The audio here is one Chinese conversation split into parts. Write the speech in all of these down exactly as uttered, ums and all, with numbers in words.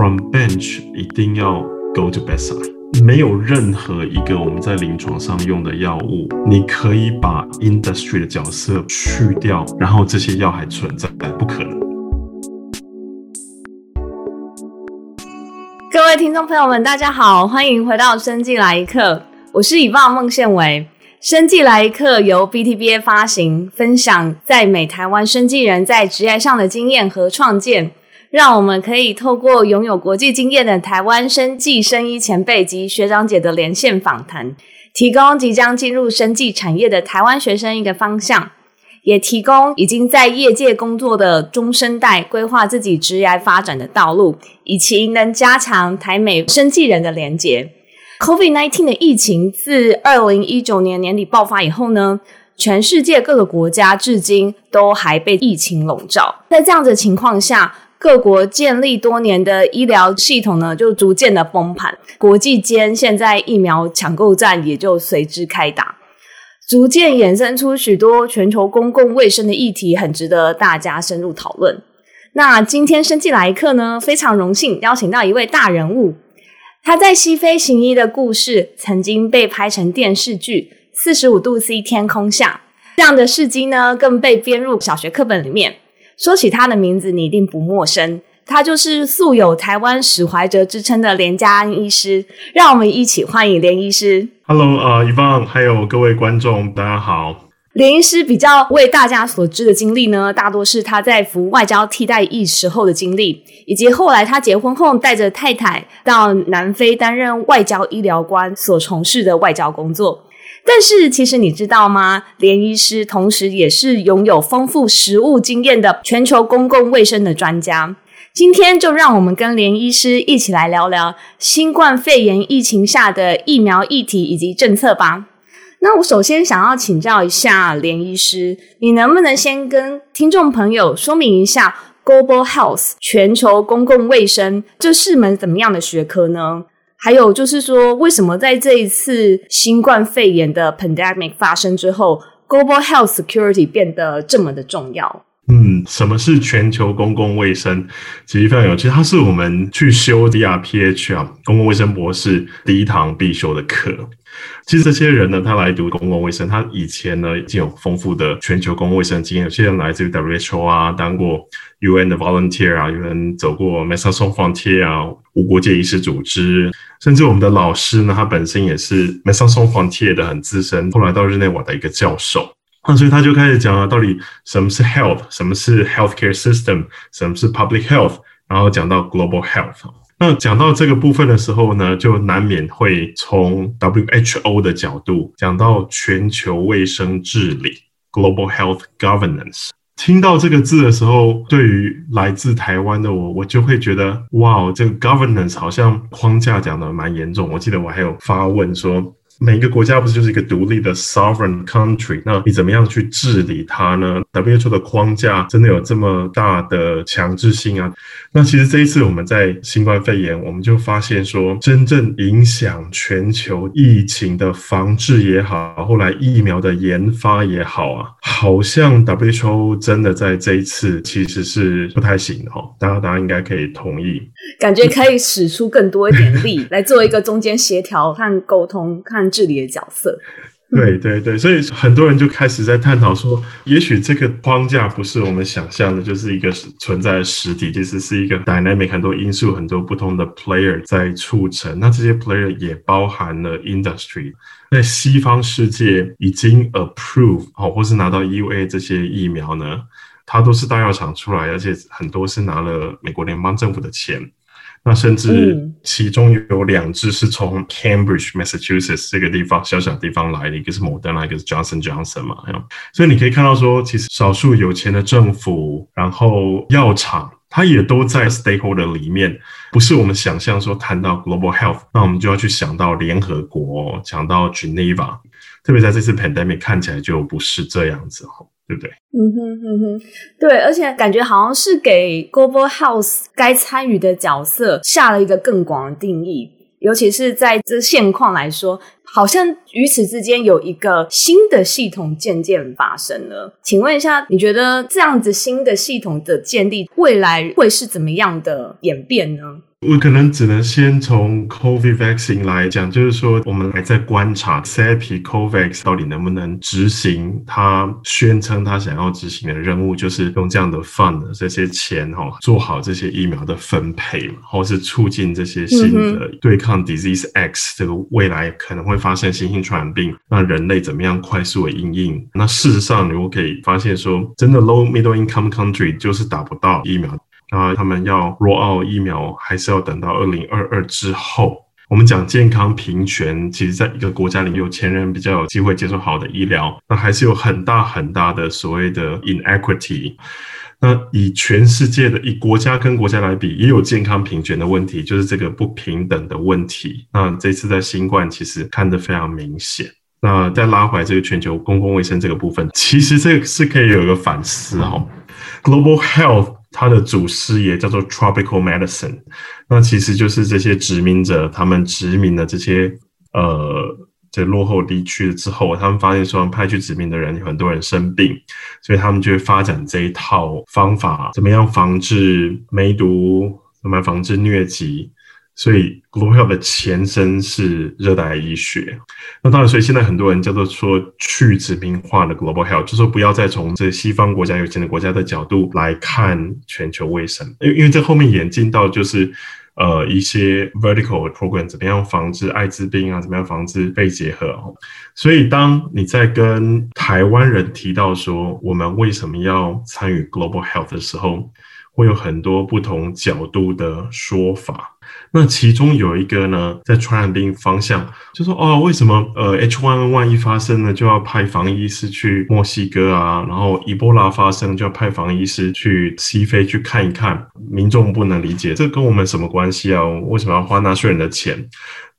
from bench 一定要 go to bedside。没有任何一个我们在临床上用的药物，你可以把 industry 的角色去掉，然后这些药还存在，不可能。各位听众朋友们，大家好，欢迎回到《生技来一课》，我是Yvonne孟宪维。《生技来一课》由 B T B A 发行，分享在美台湾生技人在职涯上的经验和创建，让我们可以透过拥有国际经验的台湾生技生医前辈及学长姐的连线访谈，提供即将进入生技产业的台湾学生一个方向，也提供已经在业界工作的中生代规划自己职涯发展的道路，以期能加强台美生技人的连结。COVID 十九 的疫情自二零一九年年底爆发以后呢，全世界各个国家至今都还被疫情笼罩。在这样的情况下，各国建立多年的医疗系统呢，就逐渐的崩盘，国际间现在疫苗抢购战也就随之开打，逐渐衍生出许多全球公共卫生的议题，很值得大家深入讨论。那今天生技来一课呢，非常荣幸邀请到一位大人物，他在西非行医的故事曾经被拍成电视剧《四十五度C 天空下》，这样的事迹呢更被编入小学课本里面。说起他的名字你一定不陌生，他就是素有台湾史怀哲之称的连家安医师，让我们一起欢迎连医师。 Hello、uh, Yvonne 还有各位观众大家好。连医师比较为大家所知的经历呢，大多是他在服外交替代役时候的经历，以及后来他结婚后带着太太到南非担任外交医疗官所从事的外交工作。但是其实你知道吗，连医师同时也是拥有丰富实务经验的全球公共卫生的专家。今天就让我们跟连医师一起来聊聊新冠肺炎疫情下的疫苗议题以及政策吧。那我首先想要请教一下连医师，你能不能先跟听众朋友说明一下 Global Health 全球公共卫生这是门怎么样的学科呢？还有就是说，为什么在这一次新冠肺炎的 pandemic 发生之后 Global Health Security 变得这么的重要？嗯，什么是全球公共卫生？其实非常有趣，它是我们去修 D R P H 啊，公共卫生博士第一堂必修的课。其实这些人呢，他来读公共卫生，他以前呢已经有丰富的全球公共卫生经验，有些人来自于 W H O 啊，当过 U N 的 volunteer 啊，有人走过 Médecins Sans Frontières 啊，无国界医师组织，甚至我们的老师呢，他本身也是 Médecins Sans Frontières 的很资深，后来到日内瓦的一个教授。那、啊、所以他就开始讲了，到底什么是 health， 什么是 healthcare system， 什么是 public health， 然后讲到 global health。那讲到这个部分的时候呢，就难免会从 W H O 的角度讲到全球卫生治理 global health governance。听到这个字的时候，对于来自台湾的我，我就会觉得哇，这个 governance 好像框架讲的蛮严重。我记得我还有发问说，每一个国家不是就是一个独立的 sovereign country， 那你怎么样去治理它呢？ W H O 的框架真的有这么大的强制性啊？那其实这一次我们在新冠肺炎，我们就发现说，真正影响全球疫情的防治也好，后来疫苗的研发也好啊，好像 W H O 真的在这一次其实是不太行的、哦、大家大家应该可以同意，感觉可以使出更多一点力来做一个中间协调和沟通和治理的角色。对对对，所以很多人就开始在探讨说，也许这个框架不是我们想象的就是一个存在的实体，其实是一个 dynamic， 很多因素很多不同的 player 在促成，那这些 player 也包含了 industry。 在西方世界已经 approve、哦、或是拿到 E U A 这些疫苗呢，它都是大药厂出来，而且很多是拿了美国联邦政府的钱，那甚至其中有两支是从 Cambridge Massachusetts 这个地方小小地方来的，一个是 Moderna， 一个是 Johnson Johnson 嘛，所以你可以看到说，其实少数有钱的政府然后药厂它也都在 stakeholder 里面，不是我们想象说谈到 global health 那我们就要去想到联合国，想到 Geneva， 特别在这次 pandemic 看起来就不是这样子哦，对不对？嗯哼嗯哼，对，而且感觉好像是给 Global Health 该参与的角色下了一个更广的定义，尤其是在这现况来说，好像与此之间有一个新的系统渐渐发生了。请问一下，你觉得这样子新的系统的建立，未来会是怎么样的演变呢？我可能只能先从 COVID vaccine 来讲，就是说我们还在观察 C E P I COVAX 到底能不能执行他宣称他想要执行的任务，就是用这样的 fund 这些钱、哦、做好这些疫苗的分配，或是促进这些新的对抗 Disease X 这个未来可能会发生新型传染病，那人类怎么样快速的因应。那事实上如果可以发现说真的 low middle income country 就是打不到疫苗，那他们要 roll out 疫苗还是要等到二零二二之后。我们讲健康平权，其实在一个国家里有钱人比较有机会接受好的医疗，那还是有很大很大的所谓的 inequity。那以全世界的以国家跟国家来比，也有健康平权的问题，就是这个不平等的问题。那这次在新冠其实看得非常明显。那再拉回来这个全球公共卫生这个部分，其实这个是可以有一个反思、哦、Global Health它的祖师也叫做 Tropical Medicine， 那其实就是这些殖民者他们殖民了这些呃这落后地区之后，他们发现说派去殖民的人有很多人生病，所以他们就会发展这一套方法，怎么样防治梅毒，怎么样防治疟疾。所以 Global Health 的前身是热带医学。那当然，所以现在很多人叫做说去殖民化的 Global Health， 就说不要再从这西方国家有钱的国家的角度来看全球卫生，因为因为这后面演进到就是呃一些 vertical program 怎么样防治艾滋病啊，怎么样防治肺结核、哦、所以当你在跟台湾人提到说我们为什么要参与 Global Health 的时候，会有很多不同角度的说法。那其中有一个呢，在传染病方向就说哦，为什么呃 H 一 N 一 一发生呢就要派防疫医师去墨西哥啊，然后 Ebola 发生就要派防疫医师去西非去看一看。民众不能理解这跟我们什么关系啊，为什么要花纳税人的钱。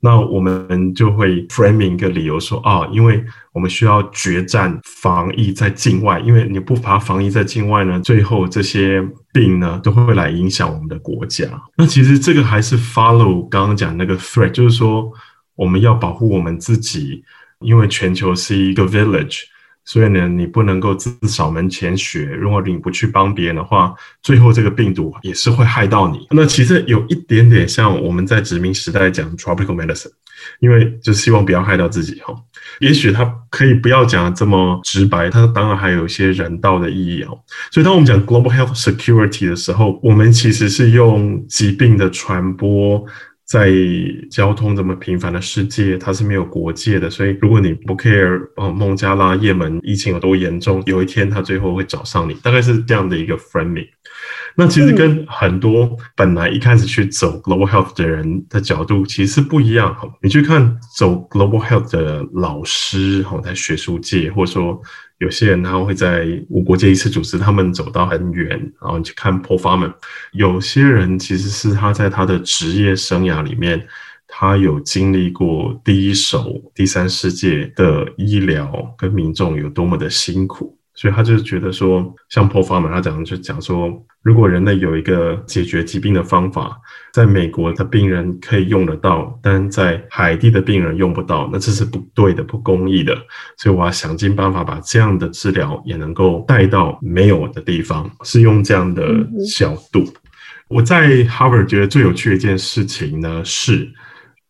那我们就会 framing 一个理由说啊，因为我们需要决战防疫在境外，因为你不把防疫在境外呢，最后这些病呢都会来影响我们的国家。那其实这个还是 follow 刚刚讲那个 threat， 就是说我们要保护我们自己，因为全球是一个 village， 所以呢你不能够自扫门前雪，如果你不去帮别人的话，最后这个病毒也是会害到你。那其实有一点点像我们在殖民时代讲 tropical medicine， 因为就希望不要害到自己、哦、也许他可以不要讲这么直白，他当然还有一些人道的意义、哦、所以当我们讲 global health security 的时候，我们其实是用疾病的传播在交通这么频繁的世界，它是没有国界的，所以如果你不 care、哦、孟加拉、也门疫情有多严重，有一天它最后会找上你，大概是这样的一个 framing。 那其实跟很多本来一开始去走 global health 的人的角度其实不一样。你去看走 global health 的老师在学术界，或者说有些人他会在无国界医师组织，他们走到很远，然后你去看 Paul Farmer。 有些人其实是他在他的职业生涯里面，他有经历过第一手第三世界的医疗跟民众有多么的辛苦，所以他就觉得说，像 Paul Farmer 他讲就讲说，如果人类有一个解决疾病的方法，在美国的病人可以用得到，但在海地的病人用不到，那这是不对的，不公义的，所以我要想尽办法把这样的治疗也能够带到没有的地方，是用这样的角度。我在 Harvard 觉得最有趣的一件事情呢，是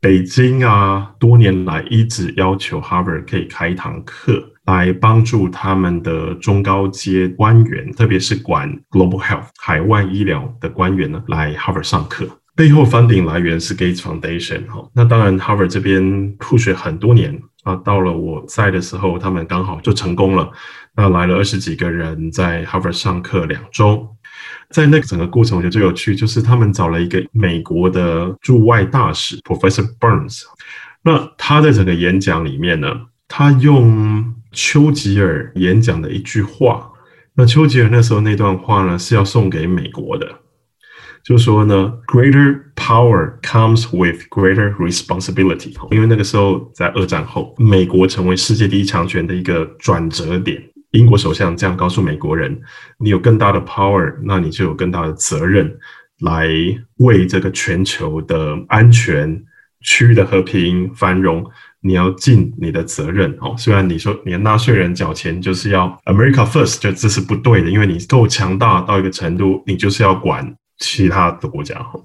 北京啊，多年来一直要求 Harvard 可以开一堂课来帮助他们的中高阶官员，特别是管 Global Health 海外医疗的官员呢，来 Harvard 上课。背后 funding 来源是 Gates Foundation。 那当然 Harvard 这边 push 很多年啊，到了我在的时候他们刚好就成功了，那来了二十几个人在 Harvard 上课两周。在那个整个过程我觉得最有趣就是他们找了一个美国的驻外大使 Professor Burns， 那他在整个演讲里面呢，他用丘吉尔演讲的一句话，那丘吉尔那时候那段话呢是要送给美国的，就说呢 greater power comes with greater responsibility， 因为那个时候在二战后，美国成为世界第一强权的一个转折点，英国首相这样告诉美国人，你有更大的 power， 那你就有更大的责任来为这个全球的安全、区域的和平、繁荣，你要尽你的责任、哦、虽然你说你的纳税人缴钱就是要 America first， 就这是不对的，因为你够强大到一个程度，你就是要管其他的国家、哦、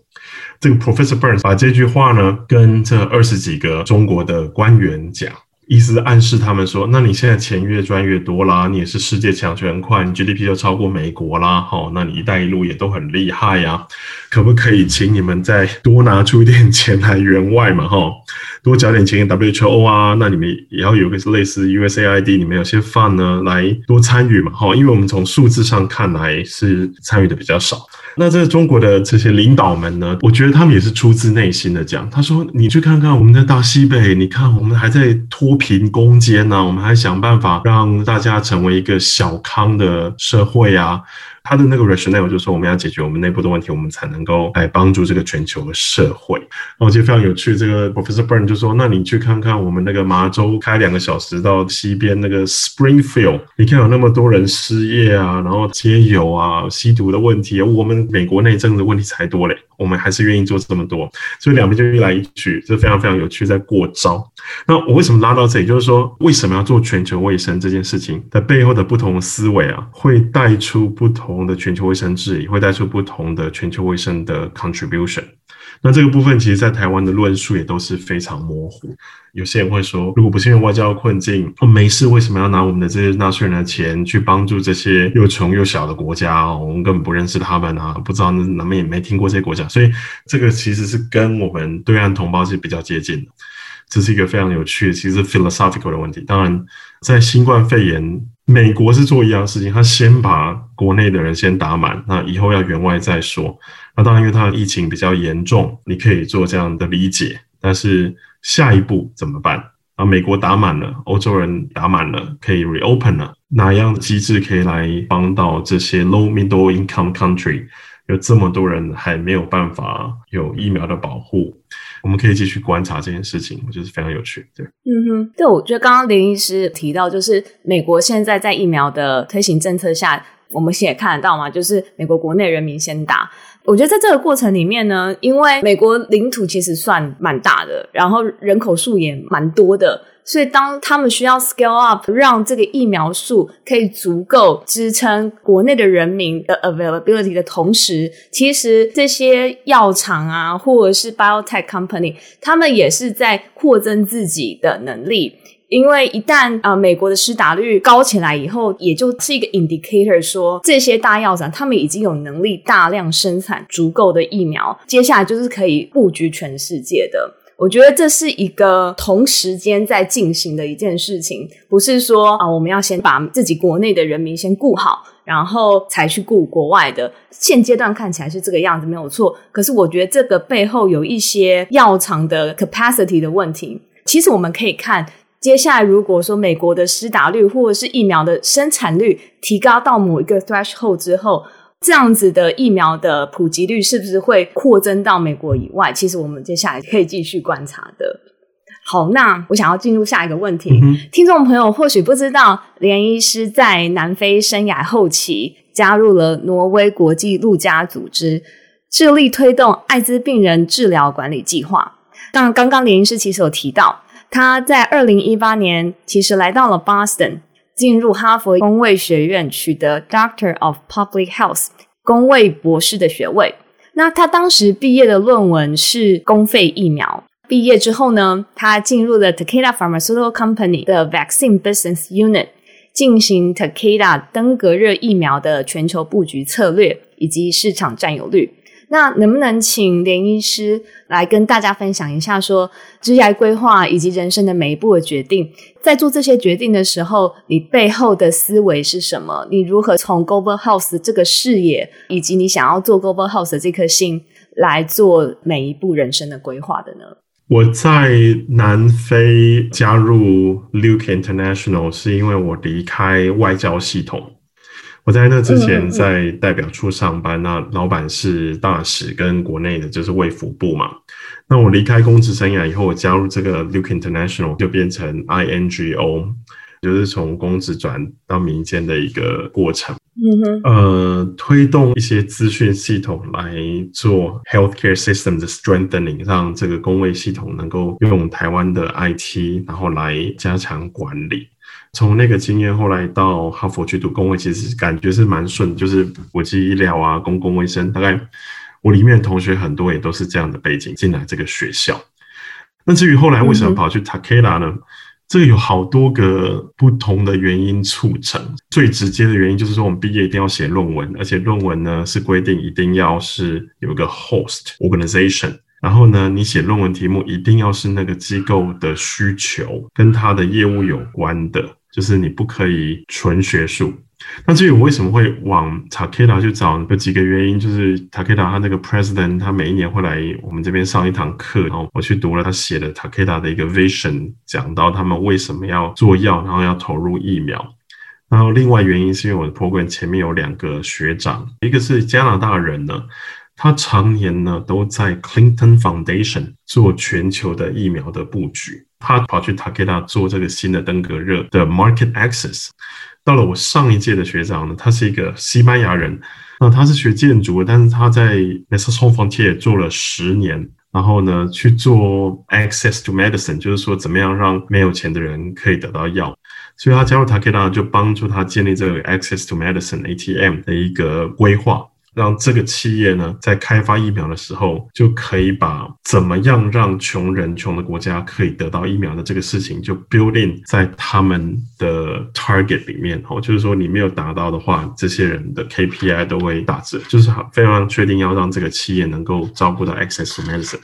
这个 Professor Burns 把这句话呢跟这二十几个中国的官员讲，意思暗示他们说，那你现在钱越赚越多啦，你也是世界强权快，你 G D P 就超过美国啦、哦、那你一带一路也都很厉害呀、啊，可不可以请你们再多拿出一点钱来援外嘛、哦、多缴点钱给 W H O 啊，那你们也要有个类似 U S A I D 里面有些 fund 呢来多参与嘛、哦、因为我们从数字上看来是参与的比较少。那这中国的这些领导们呢，我觉得他们也是出自内心的讲，他说你去看看我们的大西北，你看我们还在脱贫攻坚啊，我们还想办法让大家成为一个小康的社会啊。他的那个 rationale 就是说，我们要解决我们内部的问题，我们才能够来帮助这个全球的社会。我觉得非常有趣，这个 Professor Burns 就说，那你去看看我们那个麻州开两个小时到西边那个 Springfield， 你看有那么多人失业啊，然后街友啊，吸毒的问题，我们美国内政的问题才多嘞，我们还是愿意做这么多，所以两边就一来一去，这非常非常有趣，在过招。那我为什么拉到这里，就是说为什么要做全球卫生这件事情的背后的不同的思维啊，会带出不同的全球卫生治理，会带出不同的全球卫生的 contribution。 那这个部分其实在台湾的论述也都是非常模糊，有些人会说，如果不是因为外交困境，我、哦、没事为什么要拿我们的这些纳税人的钱去帮助这些又穷又小的国家、哦、我们根本不认识他们啊，不知道他们也没听过这些国家，所以这个其实是跟我们对岸同胞是比较接近的。这是一个非常有趣的其实 philosophical 的问题。当然在新冠肺炎，美国是做一样的事情，他先把国内的人先打满，那以后要援外再说。那当然因为他的疫情比较严重，你可以做这样的理解，但是下一步怎么办啊？美国打满了，欧洲人打满了，可以 reopen 了，哪样的机制可以来帮到这些 low middle income country， 有这么多人还没有办法有疫苗的保护，我们可以继续观察这件事情，我觉得非常有趣。对，嗯哼，对，我觉得刚刚林医师提到，就是美国现在在疫苗的推行政策下，我们也看得到嘛，就是美国国内人民先打。我觉得在这个过程里面呢，因为美国领土其实算蛮大的，然后人口数也蛮多的，所以当他们需要 scale up 让这个疫苗数可以足够支撑国内的人民的 availability 的同时，其实这些药厂啊或者是 biotech company 他们也是在扩增自己的能力，因为一旦、呃、美国的施打率高起来以后，也就是一个 indicator 说这些大药厂他们已经有能力大量生产足够的疫苗，接下来就是可以布局全世界的。我觉得这是一个同时间在进行的一件事情，不是说啊、呃，我们要先把自己国内的人民先顾好，然后才去顾国外的。现阶段看起来是这个样子没有错，可是我觉得这个背后有一些药厂的 capacity 的问题。其实我们可以看接下来，如果说美国的施打率或者是疫苗的生产率提高到某一个 threshold 之后，这样子的疫苗的普及率是不是会扩增到美国以外，其实我们接下来可以继续观察的。好，那我想要进入下一个问题、嗯、听众朋友或许不知道，连医师在南非生涯后期加入了挪威国际陆家组织，致力推动艾滋病人治疗管理计划。当然刚刚连医师其实有提到，他在二零一八年其实来到了 Boston， 进入哈佛公卫学院取得 Doctor of Public Health 公卫博士的学位。那他当时毕业的论文是公费疫苗。毕业之后呢，他进入了 Takeda Pharmaceutical Company 的 Vaccine Business Unit， 进行 Takeda 登革热疫苗的全球布局策略以及市场占有率。那能不能请连医师来跟大家分享一下说，职业规划以及人生的每一步的决定，在做这些决定的时候，你背后的思维是什么？你如何从 Global Health 这个视野，以及你想要做 Global Health 的这颗心，来做每一步人生的规划的呢？我在南非加入 Luke International 是因为我离开外交系统。我在那之前在代表处上班，那老板是大使跟国内的就是卫福部嘛。那我离开公职生涯以后，我加入这个 Luke International 就变成 I N G O， 就是从公职转到民间的一个过程。嗯哼，呃，推动一些资讯系统来做 healthcare system 的 strengthening， 让这个公卫系统能够用台湾的 I T， 然后来加强管理。从那个经验后来到哈佛去读公卫，其实感觉是蛮顺，就是国际医疗啊、公共卫生，大概我里面的同学很多也都是这样的背景进来这个学校。那至于后来为什么跑去 Takeda 呢、嗯、这个有好多个不同的原因促成，最直接的原因就是说我们毕业一定要写论文，而且论文呢是规定一定要是有一个 host organization， 然后呢你写论文题目一定要是那个机构的需求跟它的业务有关的，就是你不可以纯学术。那至于我为什么会往 Takeda 去找，有几个原因，就是 Takeda 他那个 president 他每一年会来我们这边上一堂课，然后我去读了他写的 Takeda 的一个 vision， 讲到他们为什么要做药，然后要投入疫苗。然后另外原因是因为我的 program 前面有两个学长，一个是加拿大人呢，他常年呢都在 Clinton Foundation 做全球的疫苗的布局，他跑去 Takeda 做这个新的登革热的 market access。到了我上一届的学长呢，他是一个西班牙人，那他是学建筑的，但是他在 Médecins Sans Frontières 做了十年，然后呢去做 access to medicine， 就是说怎么样让没有钱的人可以得到药，所以他加入 Takeda 就帮助他建立这个 access to medicine A T M 的一个规划，让这个企业呢在开发疫苗的时候就可以把怎么样让穷人穷的国家可以得到疫苗的这个事情就 build in 在他们的 target 里面、哦、就是说你没有达到的话，这些人的 K P I 都会打折，就是非常确定要让这个企业能够照顾到 access to medicine。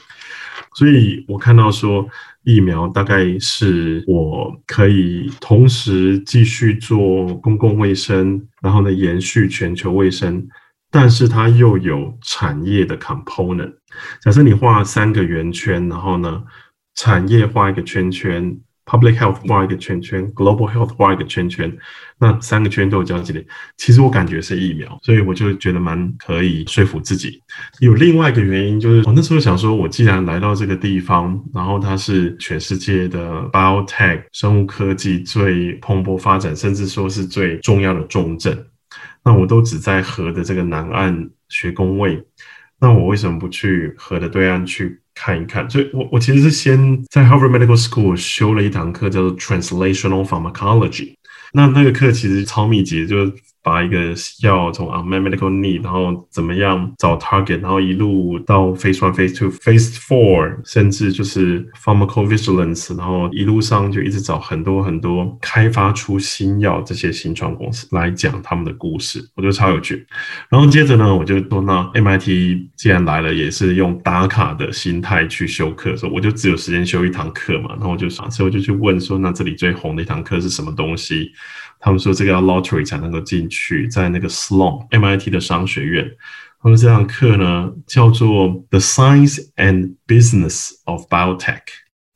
所以我看到说疫苗大概是我可以同时继续做公共卫生，然后呢延续全球卫生，但是它又有产业的 component。 假设你画三个圆圈，然后呢产业画一个圈圈， public health 画一个圈圈， global health 画一个圈圈，那三个圈都有交集点，其实我感觉是疫苗，所以我就觉得蛮可以说服自己。有另外一个原因就是我那时候想说，我既然来到这个地方，然后它是全世界的 biotech 生物科技最蓬勃发展，甚至说是最重要的重镇，那我都只在河的这个南岸学工位，那我为什么不去河的对岸去看一看？所以 我, 我其实是先在 Harvard Medical School 修了一堂课叫做 Translational Pharmacology， 那那个课其实超密集，就把一个药从 unmet medical need 然后怎么样找 target， 然后一路到 phase one phase two phase four， 甚至就是 pharmacovigilance， 然后一路上就一直找很多很多开发出新药这些新创公司来讲他们的故事，我觉得超有趣。然后接着呢我就说那 M I T 既然来了也是用打卡的心态去修课，所以我就只有时间修一堂课嘛，然后我就想，所以我就去问说那这里最红的一堂课是什么东西，他们说这个要 lottery 才能够进去，在那个 Sloan M I T 的商学院。他们这堂课呢叫做 The Science and Business of Biotech，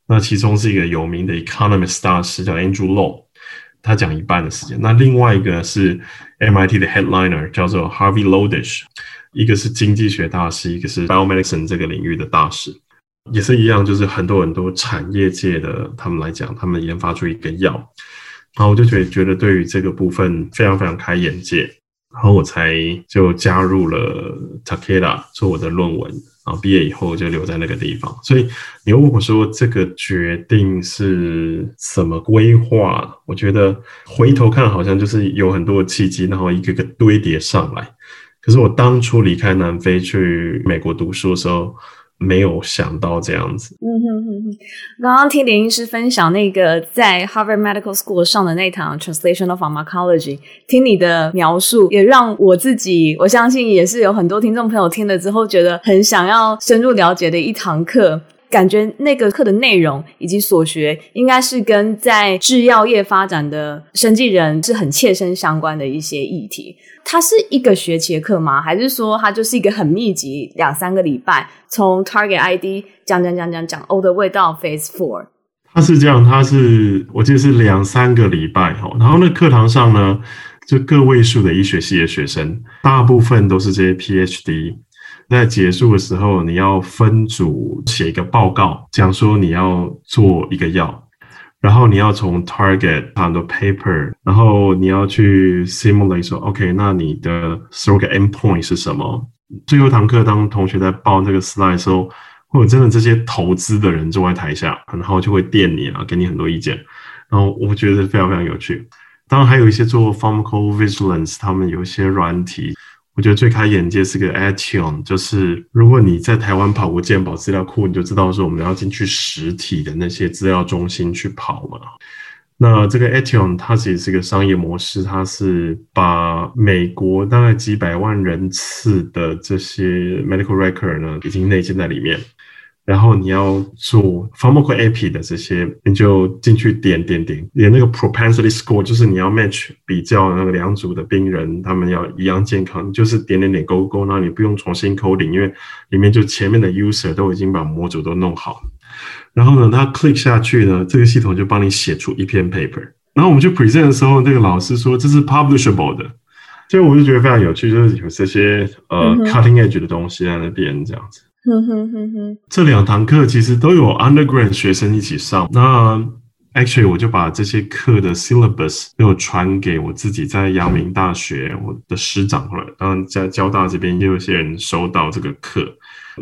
那其中是一个有名的 economist 大师叫 Andrew Law， 他讲一半的时间，那另外一个是 M I T 的 headliner 叫做 Harvey Lodish， 一个是经济学大师，一个是 biomedicine 这个领域的大师，也是一样，就是很多很多产业界的他们来讲他们研发出一个药，然后我就觉得对于这个部分非常非常开眼界，然后我才就加入了 Takeda 做我的论文，然后毕业以后就留在那个地方。所以你问我说这个决定是什么规划，我觉得回头看好像就是有很多契机，然后一个个堆叠上来。可是我当初离开南非去美国读书的时候没有想到这样子。嗯哼哼哼，刚刚听连医师分享那个在 Harvard Medical School 上的那堂 Translational Pharmacology， 听你的描述也让我自己，我相信也是有很多听众朋友听了之后觉得很想要深入了解的一堂课，感觉那个课的内容以及所学应该是跟在制药业发展的生技人是很切身相关的一些议题。它是一个学期的课吗？还是说它就是一个很密集两三个礼拜从 target I D 讲讲讲讲讲 all the way 到 phase four？ 它是这样，它是我记得是两三个礼拜，然后那课堂上呢就个位数的医学系的学生，大部分都是这些 P H D，在结束的时候你要分组写一个报告，讲说你要做一个药，然后你要从 target 很多 paper， 然后你要去 simulate 说 OK 那你的 surrogate endpoint 是什么。最后堂课当同学在报这个 slide 的时候，或者真的这些投资的人坐在台下，然后就会电你啊，给你很多意见，然后我觉得非常非常有趣。当然还有一些做 pharmacovigilance， 他们有一些软体，我觉得最开眼界是个 Ation， 就是如果你在台湾跑过健保资料库，你就知道说我们要进去实体的那些资料中心去跑嘛。那这个 Ation 它其实是个商业模式，它是把美国大概几百万人次的这些 medical record 呢已经内建在里面，然后你要做 pharmacoepi 的这些，你就进去点点点，连那个 propensity score 就是你要 match 比较那个两组的病人，他们要一样健康，就是点点点勾勾，那你不用重新 coding， 因为里面就前面的 user 都已经把模组都弄好，然后呢，他 click 下去呢，这个系统就帮你写出一篇 paper。然后我们去 present 的时候，那个老师说这是 publishable 的，所以我就觉得非常有趣，就是有这些呃 cutting edge 的东西在那边这样子。哼哼哼哼，这两堂课其实都有 undergrad 学生一起上。那 actually 我就把这些课的 syllabus 都有传给我自己在阳明大学我的师长，然后在交大这边也有些人收到这个课。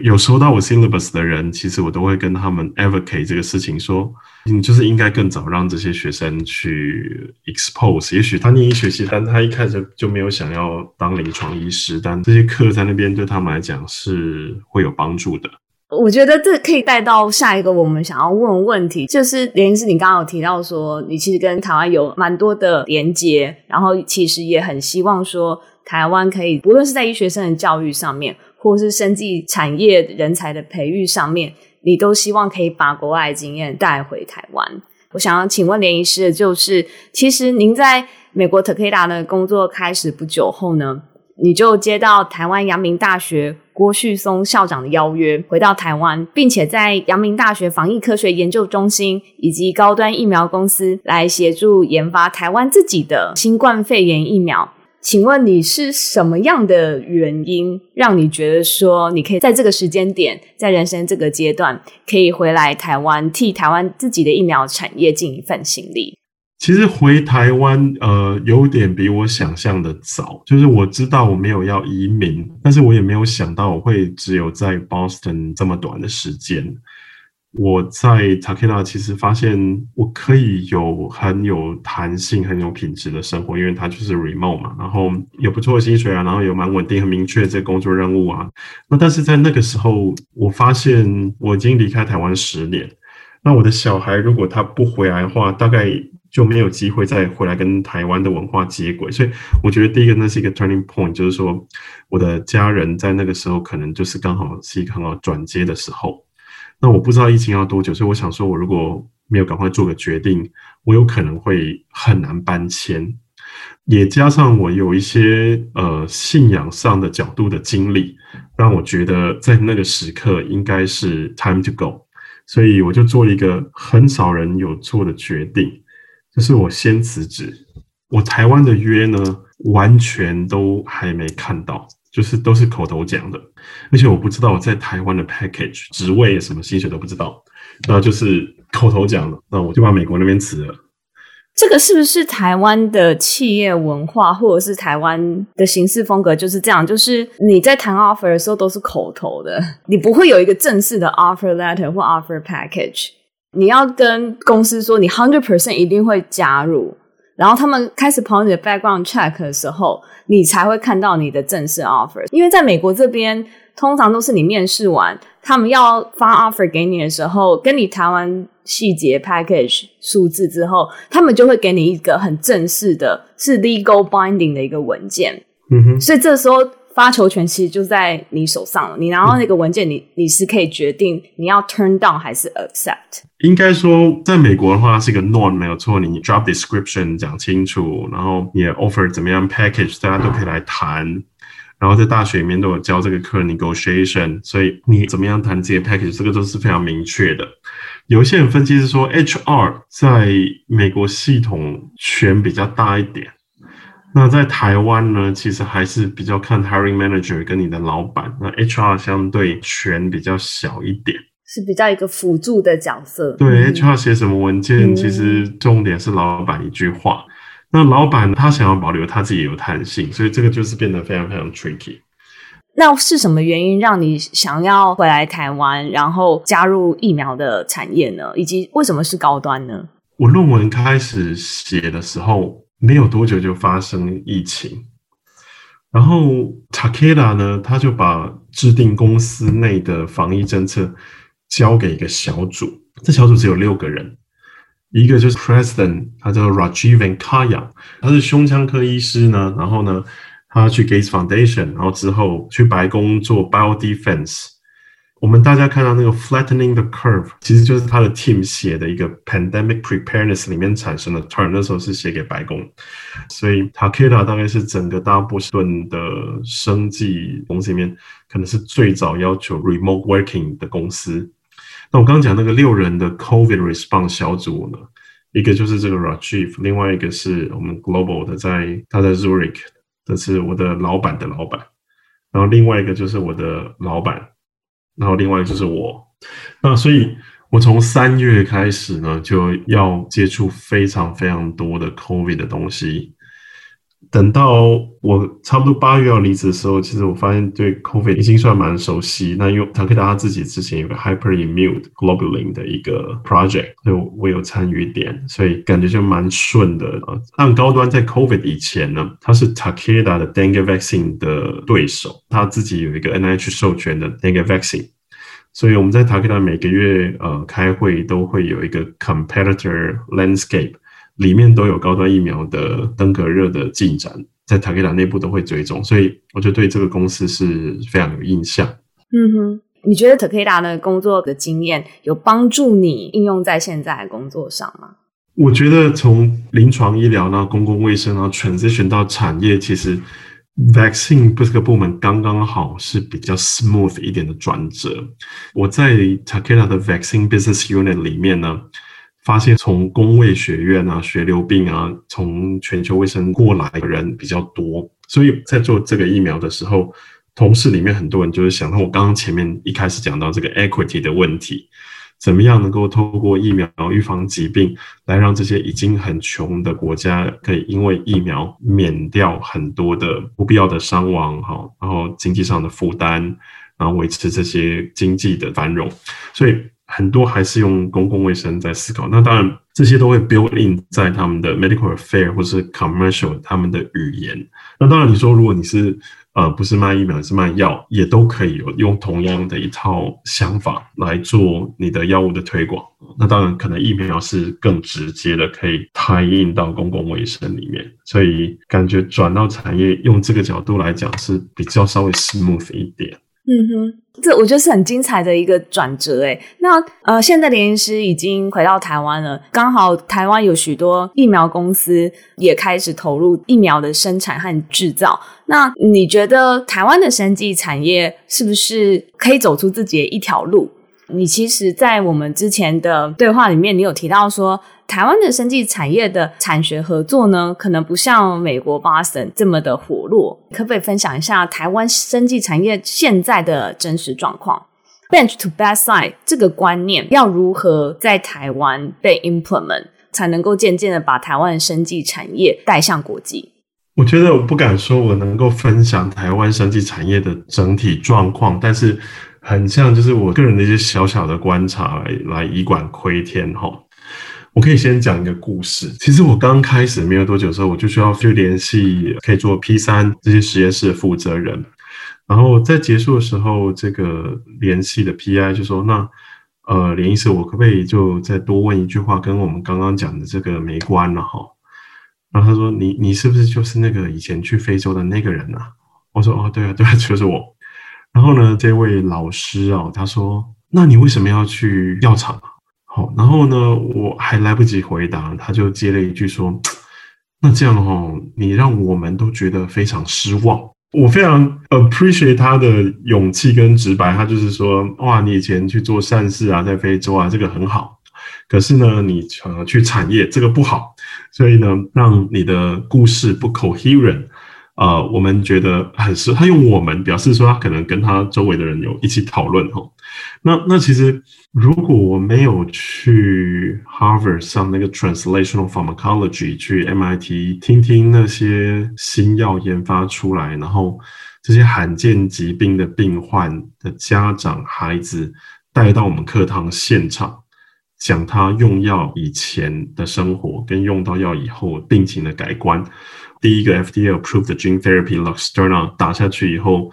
有收到我 syllabus 的人，其实我都会跟他们 advocate 这个事情，说你就是应该更早让这些学生去 expose， 也许他念医学系，但他一开始就没有想要当临床医师，但这些课在那边对他们来讲是会有帮助的。我觉得这可以带到下一个我们想要问问题，就是连医师你刚刚有提到说你其实跟台湾有蛮多的连结，然后其实也很希望说台湾可以不论是在医学生的教育上面，或是生技产业人才的培育上面，你都希望可以把国外经验带回台湾。我想要请问连医师的就是，其实您在美国 Takeda 的工作开始不久后呢，你就接到台湾阳明大学郭旭松校长的邀约，回到台湾，并且在阳明大学防疫科学研究中心以及高端疫苗公司来协助研发台湾自己的新冠肺炎疫苗。请问你是什么样的原因让你觉得说你可以在这个时间点，在人生这个阶段可以回来台湾，替台湾自己的疫苗产业尽一份心力？其实回台湾呃，有点比我想象的早，就是我知道我没有要移民，但是我也没有想到我会只有在 Boston 这么短的时间。我在 Takeda 其实发现我可以有很有弹性很有品质的生活，因为它就是 remote 嘛，然后有不错的薪水啊，然后有蛮稳定很明确这工作任务啊。那但是在那个时候我发现我已经离开台湾十年，那我的小孩如果他不回来的话，大概就没有机会再回来跟台湾的文化接轨。所以我觉得第一个那是一个 turning point， 就是说我的家人在那个时候可能就是刚好是一个很好转接的时候。那我不知道疫情要多久，所以我想说我如果没有赶快做个决定，我有可能会很难搬迁，也加上我有一些呃信仰上的角度的经历，让我觉得在那个时刻应该是 time to go， 所以我就做了一个很少人有做的决定，就是我先辞职。我台湾的约呢完全都还没看到，就是都是口头讲的，而且我不知道我在台湾的 package 职位什么薪水都不知道，那就是口头讲的，那我就把美国那边辞了。这个是不是台湾的企业文化或者是台湾的行事风格就是这样，就是你在谈 offer 的时候都是口头的，你不会有一个正式的 offer letter 或 offer package， 你要跟公司说你 百分之百 一定会加入，然后他们开始跑你的 background check 的时候，你才会看到你的正式 offer。 因为在美国这边通常都是你面试完，他们要发 offer 给你的时候，跟你谈完细节 package 数字之后，他们就会给你一个很正式的是 legal binding 的一个文件、嗯、哼所以这时候发球权其实就在你手上了，你拿到那个文件，你你是可以决定你要 turn down 还是 accept。 应该说在美国的话是一个 norm 没有错，你 job description 讲清楚，然后你的 offer 怎么样 package 大家都可以来谈，然后在大学里面都有教这个 current negotiation， 所以你怎么样谈这些 package 这个都是非常明确的。有一些人分析是说 H R 在美国系统权比较大一点，那在台湾呢其实还是比较看 hiring manager 跟你的老板，那 H R 相对权比较小一点，是比较一个辅助的角色。对、嗯、H R 写什么文件、嗯、其实重点是老板一句话，那老板他想要保留他自己有弹性，所以这个就是变得非常非常 tricky。 那是什么原因让你想要回来台湾，然后加入疫苗的产业呢？以及为什么是高端呢？我论文开始写的时候没有多久就发生疫情，然后 Takeda 呢，他就把制定公司内的防疫政策交给一个小组，这小组只有六个人，一个就是 President， 他叫 Rajiv Khanna， 他是胸腔科医师呢，然后呢他去 Gates Foundation， 然后之后去白宫做 Biodefense。 我们大家看到那个 Flattening the Curve 其实就是他的 team 写的一个 Pandemic Preparedness 里面产生的 term， 那时候是写给白宫，所以 Takeda 大概是整个大波士顿的生技公司里面可能是最早要求 Remote Working 的公司。那我刚刚讲那个六人的 COVID Response 小组呢，一个就是这个 Rajiv， 另外一个是我们 Global 的，在他在 Zurich， 这是我的老板的老板，然后另外一个就是我的老板，然后另外就是我。那所以我从三月开始呢，就要接触非常非常多的 COVID 的东西。等到我差不多八月要离职的时候，其实我发现对 COVID 已经算蛮熟悉。那因为 Takeda 他自己之前有个 Hyper Immune Globulin 的一个 project， 所以我有参与一点，所以感觉就蛮顺的。按高端在 COVID 以前呢，他是 Takeda 的 Dengue Vaccine 的对手，他自己有一个 N I H 授权的 Dengue Vaccine， 所以我们在 Takeda 每个月呃开会都会有一个 Competitor Landscape，里面都有高端疫苗的登革热的进展，在 Takeda 内部都会追踪，所以我就对这个公司是非常有印象。嗯哼，你觉得 Takeda 的工作的经验有帮助你应用在现在的工作上吗？我觉得从临床医疗到公共卫生，然后 transition 到产业，其实 vaccine 这个部门刚刚好是比较 smooth 一点的转折。我在 Takeda 的 vaccine business unit 里面呢，发现从公卫学院啊、血流病啊，从全球卫生过来的人比较多，所以在做这个疫苗的时候，同事里面很多人就是想到我刚刚前面一开始讲到这个 equity 的问题，怎么样能够透过疫苗预防疾病来让这些已经很穷的国家可以因为疫苗免掉很多的不必要的伤亡，然后经济上的负担，然后维持这些经济的繁荣。所以很多还是用公共卫生在思考，那当然这些都会 build in 在他们的 medical affair 或是 commercial 他们的语言。那当然你说如果你是呃不是卖疫苗，是卖药，也都可以有用同样的一套想法来做你的药物的推广。那当然可能疫苗是更直接的可以 tie in 到公共卫生里面，所以感觉转到产业用这个角度来讲是比较稍微 smooth 一点。嗯哼，这我觉得是很精彩的一个转折诶。那呃，现在连医师已经回到台湾了，刚好台湾有许多疫苗公司也开始投入疫苗的生产和制造。那你觉得台湾的生技产业是不是可以走出自己的一条路？你其实在我们之前的对话里面，你有提到说台湾的生技产业的产学合作呢，可能不像美国 Boston 这么的活络，可不可以分享一下台湾生技产业现在的真实状况？ Bench to bedside 这个观念要如何在台湾被 implement， 才能够渐渐的把台湾的生技产业带向国际？我觉得我不敢说我能够分享台湾生技产业的整体状况，但是很像就是我个人的一些小小的观察 来, 来以管窥天吼。我可以先讲一个故事。其实我刚开始没有多久的时候，我就需要去联系可以做 P 三 这些实验室的负责人，然后在结束的时候，这个联系的 P I 就说，那呃，连医师，我可不可以就再多问一句话，跟我们刚刚讲的这个没关了哈？然后他说，你你是不是就是那个以前去非洲的那个人啊？我说哦，对啊，对啊，就是我。然后呢，这位老师啊，他说，那你为什么要去药厂？然后呢，我还来不及回答，他就接了一句说，那这样哦，你让我们都觉得非常失望。我非常 appreciate 他的勇气跟直白，他就是说，哇，你以前去做善事啊，在非洲啊，这个很好，可是呢你、呃、去产业这个不好，所以呢让你的故事不 coherent，呃，我们觉得很是他用我们表示说他可能跟他周围的人有一起讨论吼。那那其实如果我没有去 Harvard 上那个 Translational Pharmacology， 去 M I T 听听那些新药研发出来，然后这些罕见疾病的病患的家长孩子带到我们课堂现场，讲他用药以前的生活跟用到药以后病情的改观，第一个 F D A approved 的 gene therapy Luxturna 打下去以后，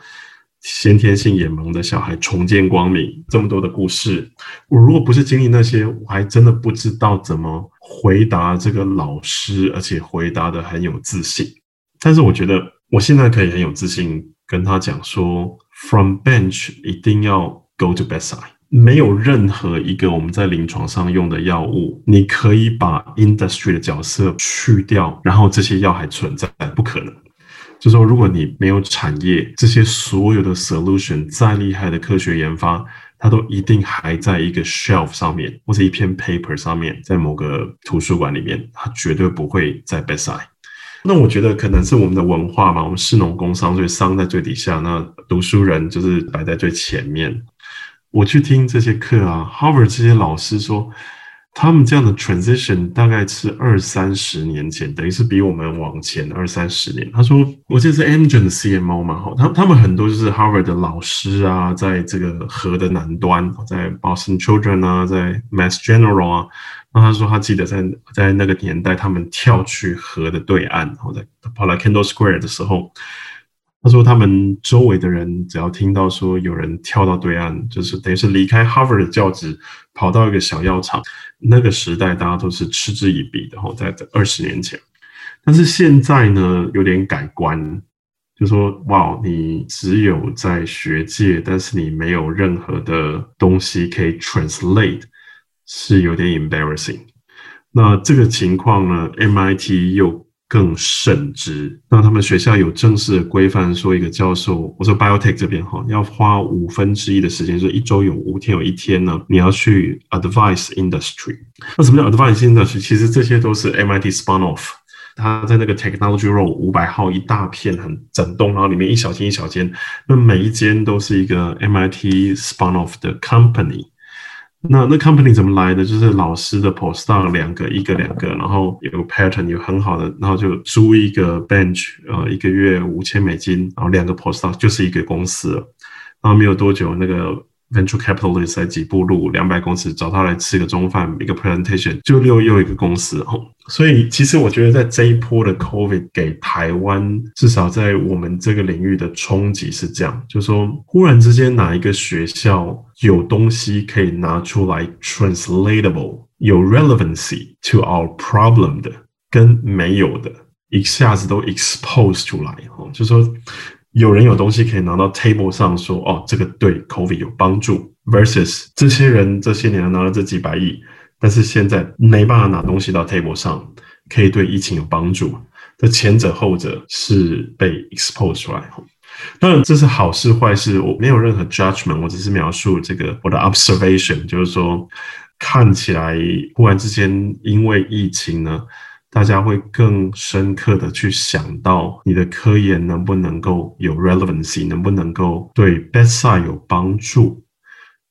先天性眼盲的小孩重见光明，这么多的故事，我如果不是经历那些，我还真的不知道怎么回答这个老师，而且回答的很有自信。但是我觉得我现在可以很有自信跟他讲说 from bench 一定要 go to bedside， 没有任何一个我们在临床上用的药物你可以把 industry 的角色去掉然后这些药还存在，不可能。就是说如果你没有产业，这些所有的 solution 再厉害的科学研发，它都一定还在一个 shelf 上面，或者一篇 paper 上面，在某个图书馆里面，它绝对不会在 bedside。 那我觉得可能是我们的文化嘛，我们士农工商，所以商在最底下，那读书人就是摆在最前面。我去听这些课啊， Harvard 这些老师说他们这样的 transition 大概是二三十年前，等于是比我们往前二三十年。他说，我记得是 Amgen 的 C M O 嘛，他他们很多就是 Harvard 的老师啊，在这个河的南端，在 Boston Children 啊，在 Mass General 啊，那他说他记得在在那个年代，他们跳去河的对岸，然后在跑来 Kendall Square 的时候，他说他们周围的人只要听到说有人跳到对岸，就是等于是离开 Harvard 的教职跑到一个小药厂，那个时代大家都是嗤之以鼻的，在二十年前。但是现在呢有点改观，就说哇，你只有在学界，但是你没有任何的东西可以 translate， 是有点 embarrassing。 那这个情况呢 M I T 又更甚之，那他们学校有正式的规范说一个教授，我说 biotech 这边要花五分之一的时间，就是一周有五天有一天呢，你要去 advise industry。 那什么叫 advise industry？ 其实这些都是 M I T spun off， 他在那个 technology row 五百号一大片，很整栋，然后里面一小间一小间，那每一间都是一个 M I T spun off 的 company。那那 company 怎么来的？就是老师的 postdoc 两个一个两个，然后有 pattern 有很好的，然后就租一个 bench， 呃，一个月五千美金，然后两个 postdoc 就是一个公司了。然后没有多久，那个 venture capitalist 在几步路两百公尺找他来吃个中饭，一个 presentation 就又又一个公司哦。所以其实我觉得在这一波的 COVID 给台湾，至少在我们这个领域的冲击是这样，就是说忽然之间哪一个学校有东西可以拿出来 translatable 有 relevancy to our problem 的跟没有的一下子都 expose 出来，就是说有人有东西可以拿到 table 上说哦，这个对 COVID 有帮助 versus 这些人这些年拿了这几百亿，但是现在没办法拿东西到 table 上可以对疫情有帮助，这前者后者是被 expose 出来。当然这是好事坏事，我没有任何 judgment， 我只是描述这个我的 observation， 就是说看起来忽然之间因为疫情呢，大家会更深刻的去想到你的科研能不能够有 relevancy， 能不能够对 bedside 有帮助。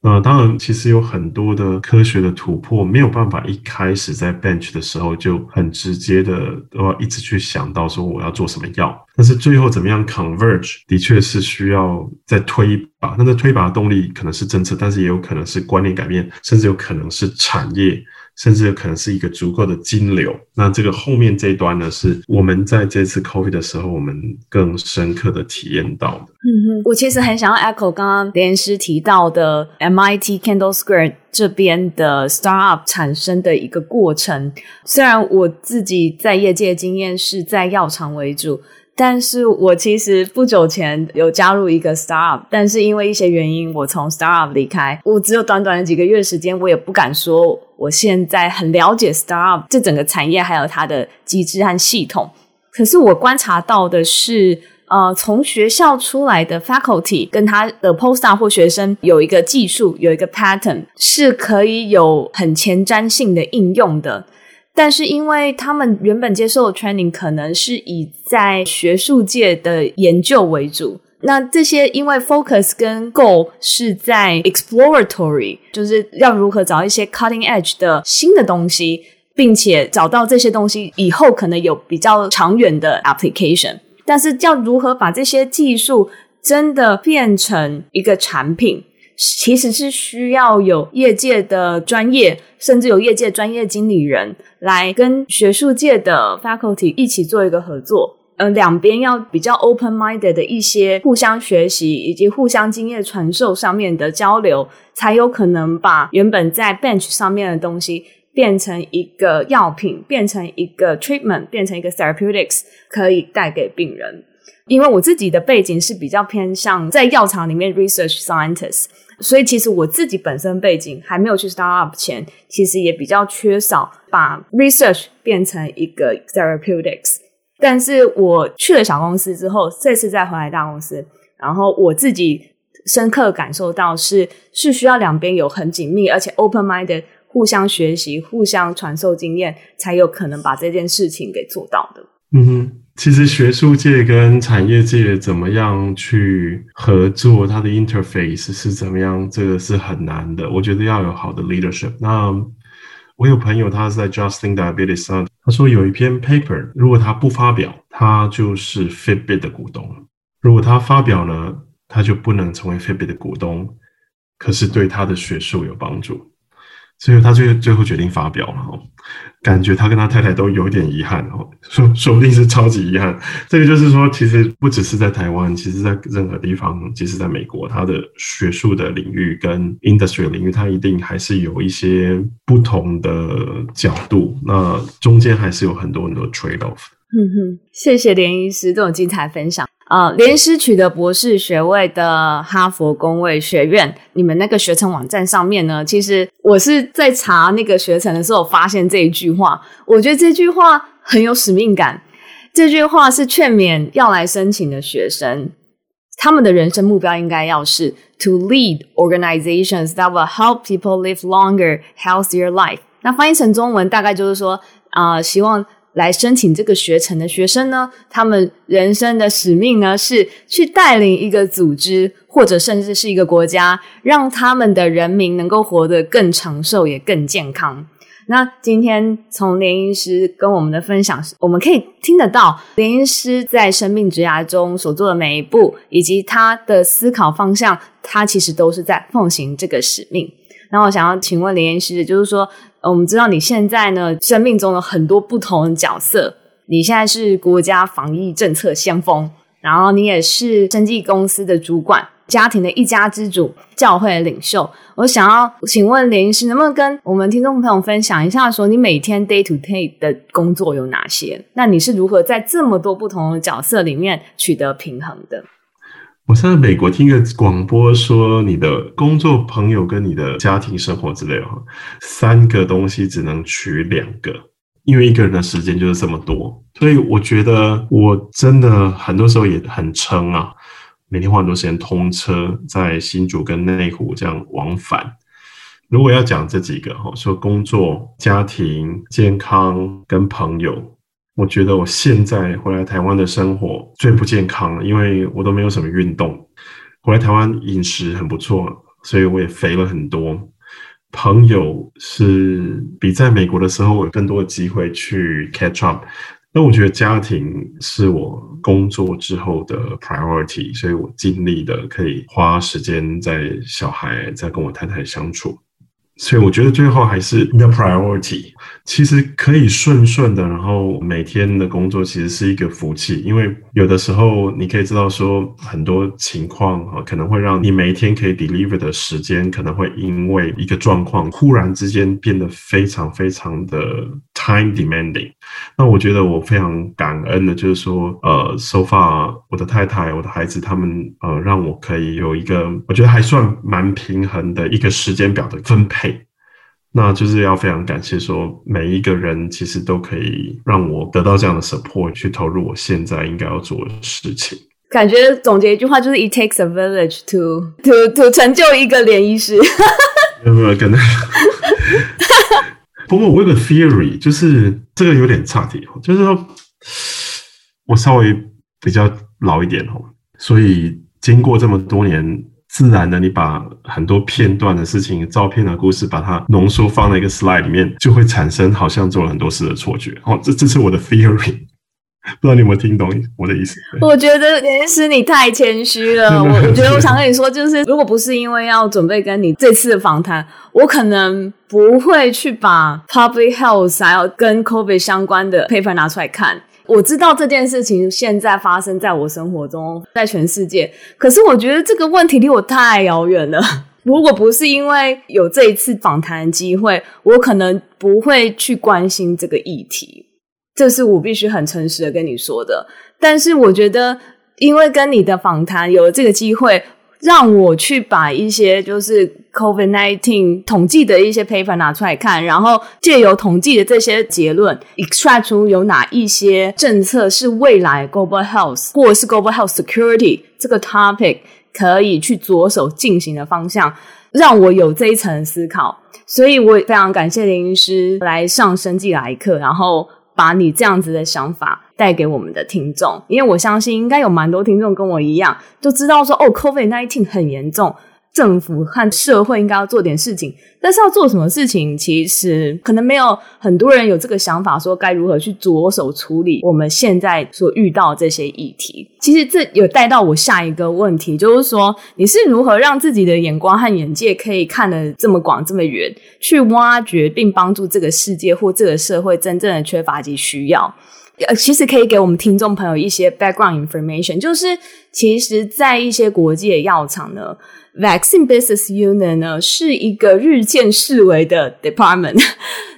那当然其实有很多的科学的突破没有办法一开始在 bench 的时候就很直接的要一直去想到说我要做什么药，但是最后怎么样 converge 的确是需要再推一把，那这推一把的动力可能是政策，但是也有可能是观念改变，甚至有可能是产业，甚至有可能是一个足够的金流。那这个后面这一端呢，是我们在这次 COVID 的时候我们更深刻的体验到的。嗯哼，我其实很想要 echo 刚刚连诗提到的 M I T Kendall Square 这边的 startup 产生的一个过程。虽然我自己在业界经验是在药厂为主，但是我其实不久前有加入一个 startup， 但是因为一些原因我从 startup 离开，我只有短短的几个月时间，我也不敢说我现在很了解 startup 这整个产业还有它的机制和系统。可是我观察到的是呃，从学校出来的 faculty 跟他的 postdoc 或学生有一个技术有一个 pattern 是可以有很前瞻性的应用的，但是因为他们原本接受的 training 可能是以在学术界的研究为主，那这些因为 focus 跟 goal 是在 exploratory， 就是要如何找一些 cutting edge 的新的东西，并且找到这些东西以后可能有比较长远的 application， 但是要如何把这些技术真的变成一个产品，其实是需要有业界的专业，甚至有业界专业经理人来跟学术界的 faculty 一起做一个合作，呃，两边要比较 open-minded 的一些互相学习以及互相经验传授上面的交流，才有可能把原本在 bench 上面的东西变成一个药品，变成一个 treatment， 变成一个 therapeutics 可以带给病人。因为我自己的背景是比较偏向在药厂里面 research scientist， 所以其实我自己本身背景还没有去 startup 前，其实也比较缺少把 research 变成一个 therapeutics。 但是我去了小公司之后，这次再回来大公司，然后我自己深刻感受到是是需要两边有很紧密而且 open-minded 互相学习互相传授经验，才有可能把这件事情给做到的。嗯哼，其实学术界跟产业界怎么样去合作，它的 interface 是怎么样，这个是很难的，我觉得要有好的 leadership。 那我有朋友他是在 Johnson Diabetes 上，他说有一篇 paper 如果他不发表他就是 Fitbit 的股东，如果他发表呢他就不能成为 Fitbit 的股东，可是对他的学术有帮助，所以他最最后决定发表了，感觉他跟他太太都有点遗憾，说说不定是超级遗憾。这个就是说其实不只是在台湾，其实在任何地方，即使在美国，他的学术的领域跟 industry 领域，他一定还是有一些不同的角度，那中间还是有很多很多 trade off。嗯哼，谢谢连医师这种精彩分享。呃，连医师取得博士学位的哈佛工卫学院，你们那个学程网站上面呢，其实我是在查那个学程的时候发现这一句话，我觉得这句话很有使命感。这句话是劝勉要来申请的学生，他们的人生目标应该要是 to lead organizations that will help people live longer, healthier life。 那翻译成中文大概就是说，呃，希望来申请这个学程的学生呢，他们人生的使命呢是去带领一个组织或者甚至是一个国家，让他们的人民能够活得更长寿也更健康。那今天从连医师跟我们的分享，我们可以听得到连医师在生命职涯中所做的每一步，以及他的思考方向，他其实都是在奉行这个使命。那我想要请问连医师，就是说我们知道你现在呢生命中有很多不同的角色，你现在是国家防疫政策先锋，然后你也是生技公司的主管，家庭的一家之主，教会的领袖。我想要请问连医师，能不能跟我们听众朋友分享一下说你每天 day to day 的工作有哪些，那你是如何在这么多不同的角色里面取得平衡的？我在美国听个广播说，你的工作、朋友跟你的家庭生活之类的，三个东西只能取两个，因为一个人的时间就是这么多。所以我觉得我真的很多时候也很撑啊，每天花很多时间通车，在新竹跟内湖这样往返。如果要讲这几个，说工作、家庭、健康跟朋友，我觉得我现在回来台湾的生活最不健康了，因为我都没有什么运动。回来台湾饮食很不错，所以我也肥了很多。朋友是比在美国的时候有更多的机会去 catch up。那我觉得家庭是我工作之后的 priority， 所以我尽力的可以花时间在小孩，在跟我太太相处。所以我觉得最后还是 the priority， 其实可以顺顺的，然后每天的工作其实是一个福气，因为有的时候你可以知道说很多情况可能会让你每一天可以 deliver 的时间可能会因为一个状况忽然之间变得非常非常的 time demanding。 那我觉得我非常感恩的就是说呃 so far 我的太太我的孩子他们呃让我可以有一个我觉得还算蛮平衡的一个时间表的分配，那就是要非常感谢说每一个人其实都可以让我得到这样的 support 去投入我现在应该要做的事情。感觉总结一句话就是 it takes a village to to, to 成就一个连医师。有没有可能？不过我有个 theory， 就是这个有点岔题，就是说我稍微比较老一点，所以经过这么多年，自然的你把很多片段的事情、照片的故事把它浓缩放在一个 slide 里面，就会产生好像做了很多事的错觉、哦、这, 这是我的 theory， 不知道你有没有听懂我的意思。我觉得连医师你太谦虚了。我, 我觉得我想跟你说，就是如果不是因为要准备跟你这次的访谈，我可能不会去把 public health 还有跟 COVID 相关的 paper 拿出来看。我知道这件事情现在发生在我生活中，在全世界，可是我觉得这个问题离我太遥远了。如果不是因为有这一次访谈机会，我可能不会去关心这个议题，这是我必须很诚实的跟你说的。但是我觉得因为跟你的访谈有这个机会，让我去把一些就是 COVID 十九 统计的一些 paper 拿出来看，然后借由统计的这些结论 extract 出有哪一些政策是未来 global health 或是 global health security 这个 topic 可以去着手进行的方向，让我有这一层思考。所以我非常感谢林医师来上生技来客，然后把你这样子的想法带给我们的听众，因为我相信应该有蛮多听众跟我一样，就知道说哦 COVID 十九 很严重，政府和社会应该要做点事情，但是要做什么事情，其实可能没有很多人有这个想法，说该如何去着手处理我们现在所遇到这些议题。其实这有带到我下一个问题，就是说你是如何让自己的眼光和眼界可以看得这么广这么远，去挖掘并帮助这个世界或这个社会真正的缺乏及需要。其实可以给我们听众朋友一些 background information， 就是其实在一些国际的药厂呢， Vaccine Business Unit 呢是一个日渐式微的 department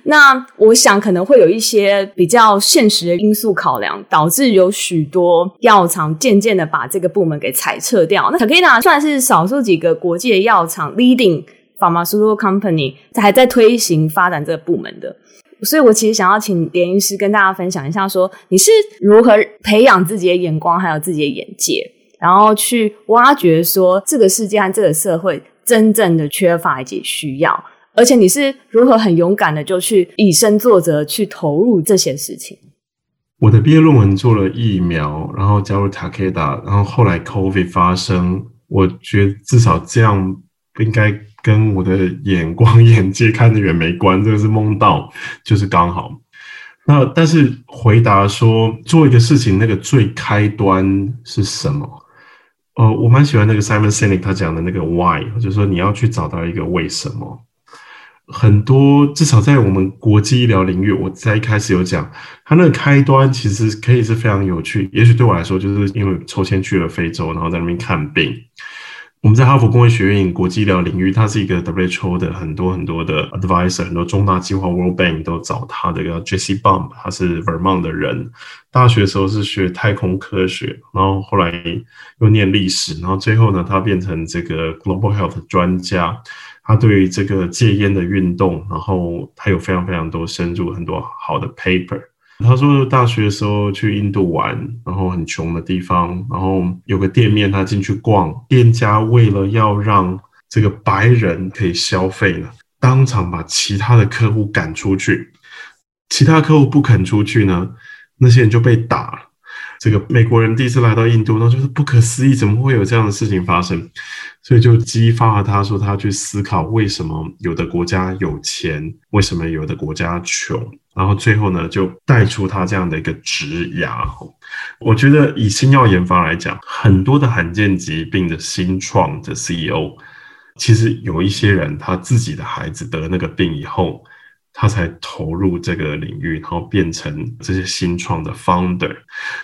那我想可能会有一些比较现实的因素考量，导致有许多药厂渐渐的把这个部门给裁撤掉。那 Takeda 算是少数几个国际的药厂 leading pharmaceutical company 还在推行发展这个部门的，所以我其实想要请连医师跟大家分享一下，说你是如何培养自己的眼光还有自己的眼界，然后去挖掘说这个世界和这个社会真正的缺乏以及需要，而且你是如何很勇敢的就去以身作则去投入这些事情。我的毕业论文做了疫苗，然后加入 Takeda， 然后后来 COVID 发生，我觉得至少这样应该跟我的眼光眼界看得远没关，这个是梦到，就是刚好。那但是回答说做一个事情那个最开端是什么，呃，我蛮喜欢那个 Simon Sinek 他讲的那个 why， 就是说你要去找到一个为什么。很多至少在我们国际医疗领域，我在一开始有讲他那个开端其实可以是非常有趣，也许对我来说就是因为抽签去了非洲，然后在那边看病。我们在哈佛工卫学院国际医疗领域，它是一个 W H O 的很多很多的 advisor， 很多重大计划 World Bank 都找他的，叫 Jesse Bump， 他是 Vermont 的人，大学的时候是学太空科学，然后后来又念历史，然后最后呢他变成这个 Global Health 专家，他对于这个戒烟的运动，然后他有非常非常多深入很多好的 paper。他说大学的时候去印度玩，然后很穷的地方，然后有个店面他进去逛，店家为了要让这个白人可以消费呢，当场把其他的客户赶出去，其他客户不肯出去呢，那些人就被打了。这个美国人第一次来到印度，那就是不可思议，怎么会有这样的事情发生，所以就激发了他说他去思考为什么有的国家有钱，为什么有的国家穷，然后最后呢就带出他这样的一个职涯。我觉得以新药研发来讲，很多的罕见疾病的新创的 C E O， 其实有一些人他自己的孩子得那个病以后，他才投入这个领域，然后变成这些新创的 founder。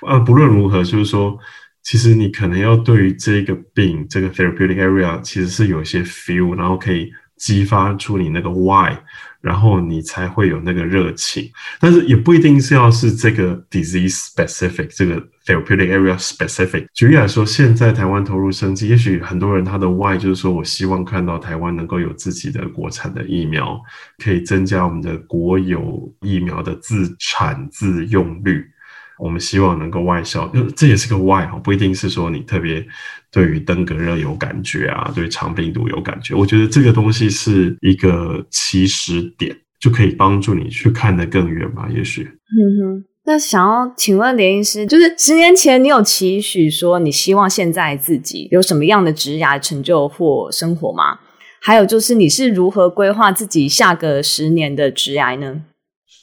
啊，不论如何就是说其实你可能要对于这个病这个 therapeutic area 其实是有一些 feel， 然后可以激发出你那个 why， 然后你才会有那个热情。但是也不一定是要是这个 disease specific， 这个 therapeutic area specific。 举例来说，现在台湾投入生技，也许很多人他的 why 就是说我希望看到台湾能够有自己的国产的疫苗，可以增加我们的国有疫苗的自产自用率，我们希望能够外销，这也是个 why， 不一定是说你特别对于登革热有感觉啊，对肠病毒有感觉。我觉得这个东西是一个起始点，就可以帮助你去看得更远吧，也许。嗯哼，那想要请问连医师，就是十年前你有期许说你希望现在自己有什么样的职涯成就或生活吗？还有就是你是如何规划自己下个十年的职涯呢？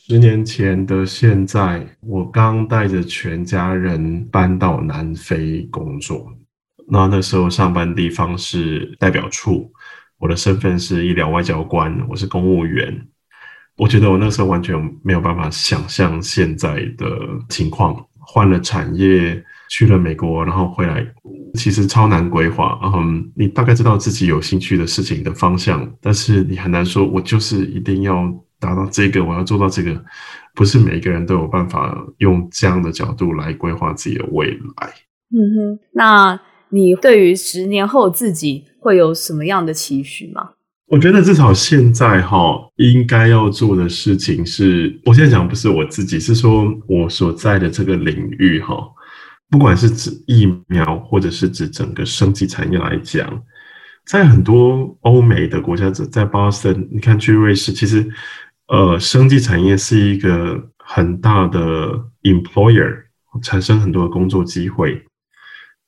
十年前的现在，我刚带着全家人搬到南非工作，那那时候上班地方是代表处，我的身份是医疗外交官，我是公务员。我觉得我那时候完全没有办法想象现在的情况，换了产业去了美国，然后回来其实超难规划。嗯，你大概知道自己有兴趣的事情的方向，但是你很难说我就是一定要达到这个，我要做到这个，不是每一个人都有办法用这样的角度来规划自己的未来。嗯哼，那你对于十年后自己会有什么样的期许吗？我觉得至少现在哈，应该要做的事情是，我现在讲不是我自己，是说我所在的这个领域哈，不管是指疫苗或者是指整个生技产业来讲，在很多欧美的国家，在 Boston， 你看去瑞士，其实呃，生技产业是一个很大的 employer， 产生很多的工作机会。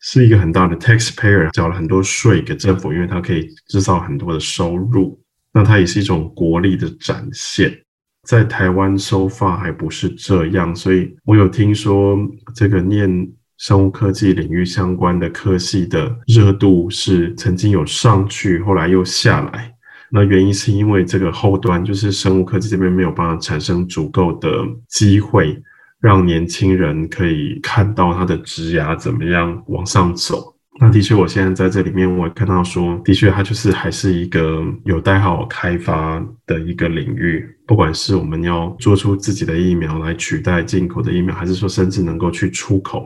是一个很大的 taxpayer， 缴了很多税给政府，因为它可以制造很多的收入，那它也是一种国力的展现。在台湾 so far 还不是这样，所以我有听说这个念生物科技领域相关的科系的热度是曾经有上去，后来又下来，那原因是因为这个后端就是生物科技这边没有办法产生足够的机会让年轻人可以看到他的职涯怎么样往上走。那的确我现在在这里面我也看到说，的确它就是还是一个有待好好开发的一个领域，不管是我们要做出自己的疫苗来取代进口的疫苗，还是说甚至能够去出口。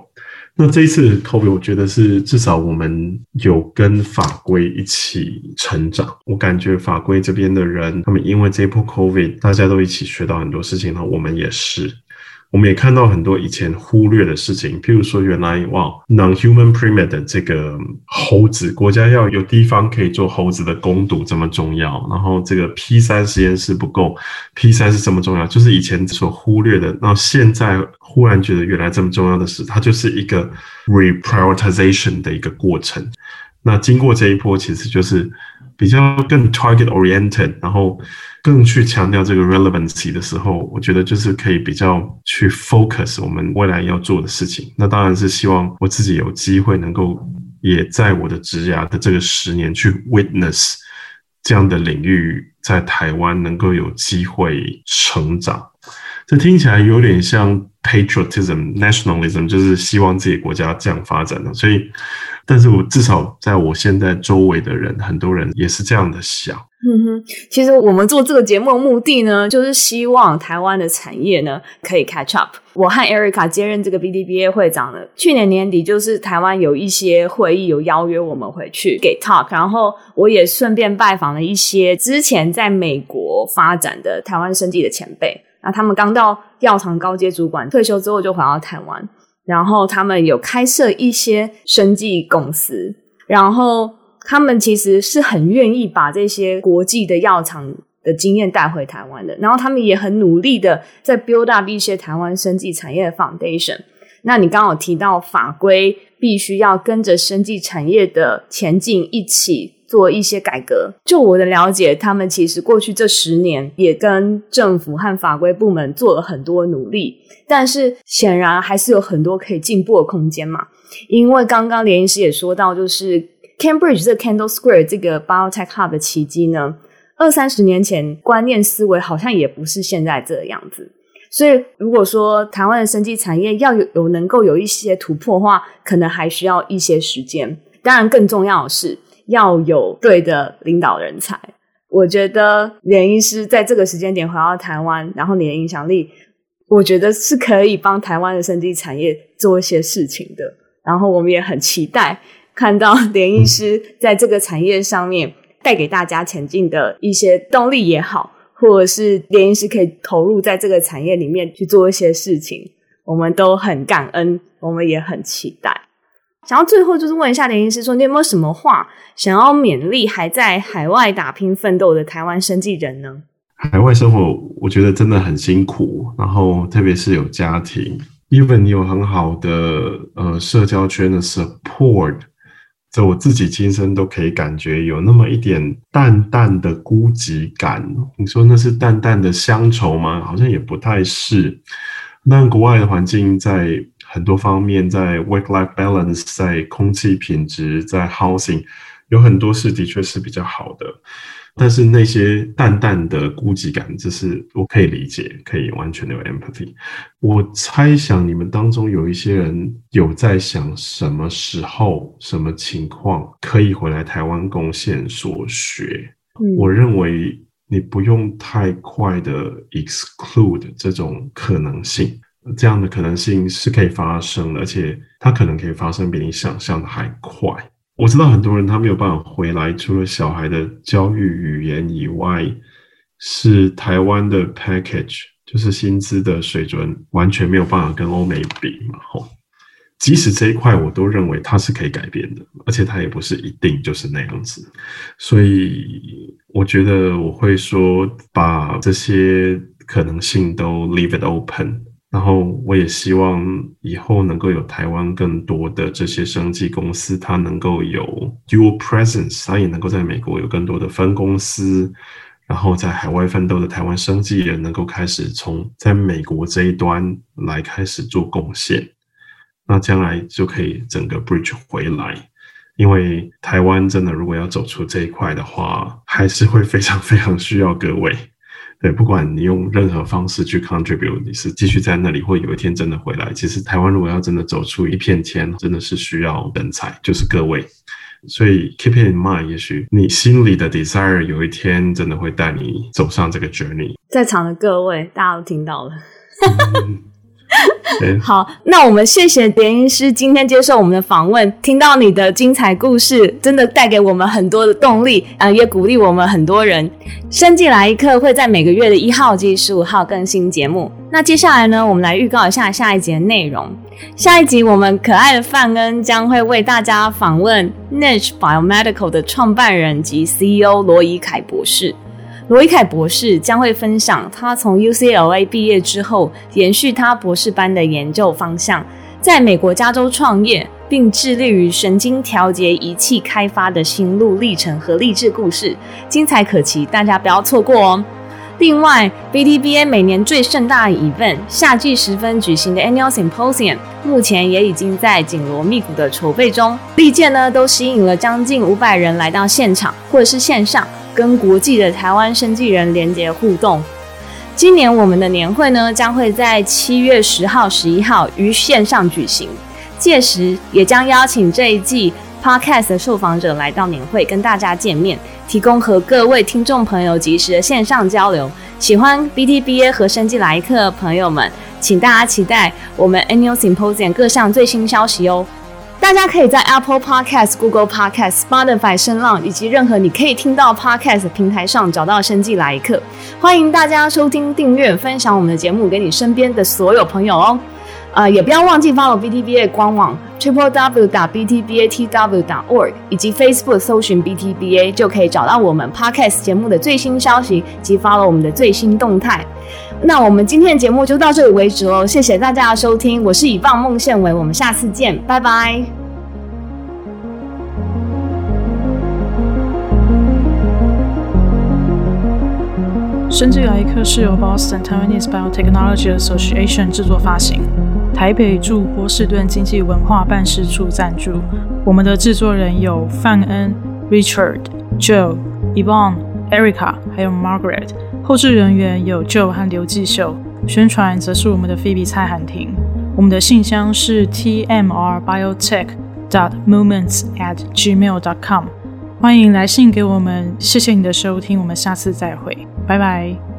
那这一次 COVID 我觉得是至少我们有跟法规一起成长，我感觉法规这边的人他们因为这一波 COVID 大家都一起学到很多事情，我们也是我们也看到很多以前忽略的事情，譬如说原来哇 non-human primate 的这个猴子，国家要有地方可以做猴子的工毒这么重要，然后这个 P 三 实验室不够， P 三 是这么重要，就是以前所忽略的，然后现在忽然觉得原来这么重要的事，它就是一个 reprioritization 的一个过程。那经过这一波其实就是比较更 target oriented， 然后更去强调这个 relevancy 的时候，我觉得就是可以比较去 focus 我们未来要做的事情。那当然是希望我自己有机会能够也在我的职涯的这个十年去 witness 这样的领域在台湾能够有机会成长。这听起来有点像 patriotism nationalism， 就是希望自己国家这样发展的，所以但是我至少在我现在周围的人，很多人也是这样的想。嗯哼，其实我们做这个节目的目的呢，就是希望台湾的产业呢可以 catch up。我和 Erica 接任这个 B T B A 会长了，去年年底就是台湾有一些会议有邀约我们回去给 talk， 然后我也顺便拜访了一些之前在美国发展的台湾生技的前辈，那他们刚到药厂高阶主管退休之后就回到台湾。然后他们有开设一些生技公司，然后他们其实是很愿意把这些国际的药厂的经验带回台湾的，然后他们也很努力的在 build up 一些台湾生技产业的 foundation。 那你刚好提到法规必须要跟着生技产业的前进一起做一些改革，就我的了解，他们其实过去这十年也跟政府和法规部门做了很多努力，但是显然还是有很多可以进步的空间嘛。因为刚刚连医师也说到，就是 Cambridge 这 Kendall Square 这个 Biotech Hub 的奇迹呢，二三十年前观念思维好像也不是现在这样子，所以如果说台湾的生技产业要 有, 有能够有一些突破的话，可能还需要一些时间。当然更重要的是要有对的领导人才。我觉得连医师在这个时间点回到台湾，然后你的影响力，我觉得是可以帮台湾的生技产业做一些事情的。然后我们也很期待看到连医师在这个产业上面带给大家前进的一些动力也好，或者是连医师可以投入在这个产业里面去做一些事情，我们都很感恩，我们也很期待。想要最后就是问一下连医师说，你有没有什么话想要勉励还在海外打拼奋斗的台湾生技人呢？海外生活我觉得真的很辛苦，然后特别是有家庭， even 你有很好的呃社交圈的 support， 这我自己亲身都可以感觉有那么一点淡淡的孤寂感。你说那是淡淡的乡愁吗？好像也不太是。但国外的环境在很多方面，在 work-life balance， 在空气品质，在 housing， 有很多是的确是比较好的。但是那些淡淡的孤寂感，这是我可以理解，可以完全的有 empathy。我猜想你们当中有一些人有在想什么时候、什么情况可以回来台湾贡献所学。嗯、我认为你不用太快的 exclude 这种可能性，这样的可能性是可以发生的，而且它可能可以发生比你想象的还快。我知道很多人他没有办法回来，除了小孩的教育语言以外，是台湾的 package， 就是薪资的水准完全没有办法跟欧美比嘛。吼，即使这一块我都认为它是可以改变的，而且它也不是一定就是那样子。所以我觉得我会说，把这些可能性都 leave it open。然后我也希望以后能够有台湾更多的这些生技公司，它能够有 dual presence， 它也能够在美国有更多的分公司，然后在海外奋斗的台湾生技也能够开始从在美国这一端来开始做贡献，那将来就可以整个 bridge 回来。因为台湾真的如果要走出这一块的话，还是会非常非常需要各位。对，不管你用任何方式去 contribute， 你是继续在那里，或有一天真的回来。其实台湾如果要真的走出一片天，真的是需要人才，就是各位。所以 keep it in mind， 也许你心里的 desire 有一天真的会带你走上这个 journey。在场的各位，大家都听到了。嗯好，那我们谢谢连医师今天接受我们的访问，听到你的精彩故事真的带给我们很多的动力、呃、也鼓励我们很多人。生技来一课会在每个月的一号及十五号更新节目，那接下来呢，我们来预告一下下一集的内容。下一集我们可爱的范恩将会为大家访问 Niche Biomedical 的创办人及 C E O 罗怡凯博士。罗怡凯博士将会分享他从 U C L A 毕业之后，延续他博士班的研究方向，在美国加州创业，并致力于神经调节仪器开发的心路历程和励志故事，精彩可期，大家不要错过哦。另外 B T B A 每年最盛大的 event 夏季时分举行的 Annual Symposium 目前也已经在紧锣密鼓的筹备中，历届呢都吸引了将近五百人来到现场或者是线上，跟国际的台湾生技人连结互动。今年我们的年会呢将会在七月十号、十一号于线上举行，届时也将邀请这一季 Podcast 的受访者来到年会跟大家见面，提供和各位听众朋友及时的线上交流。喜欢 B T B A 和生技来客的朋友们，请大家期待我们 Annual Symposium 各项最新消息哦。大家可以在 Apple Podcast、Google Podcast、Spotify、声浪以及任何你可以听到 Podcast 的平台上找到生技来客。欢迎大家收听、订阅、分享我们的节目给你身边的所有朋友哦。呃，也不要忘记 follow B T B A 官网 double u double u double u 点 b t b a t w 点 org 以及 Facebook 搜寻 B T B A 就可以找到我们 Podcast 节目的最新消息及 follow 我们的最新动态。那我们今天的节目就到这里为止喽，谢谢大家的收听，我是以棒孟宪维，我们下次见，拜拜。生技来一课是由 Boston Taiwanese Biotechnology Association 制作发行，台北驻波士顿经济文化办事处赞助。我们的制作人有范恩、Richard、Joe、Yvonne、Erica 还有 Margaret， 后制人员有 Joe 和刘继秀，宣传则是我们的 Phoebe 蔡涵婷。我们的信箱是 t m r biotech dot movements at gmail dot com， 欢迎来信给我们，谢谢你的收听，我们下次再会，拜拜。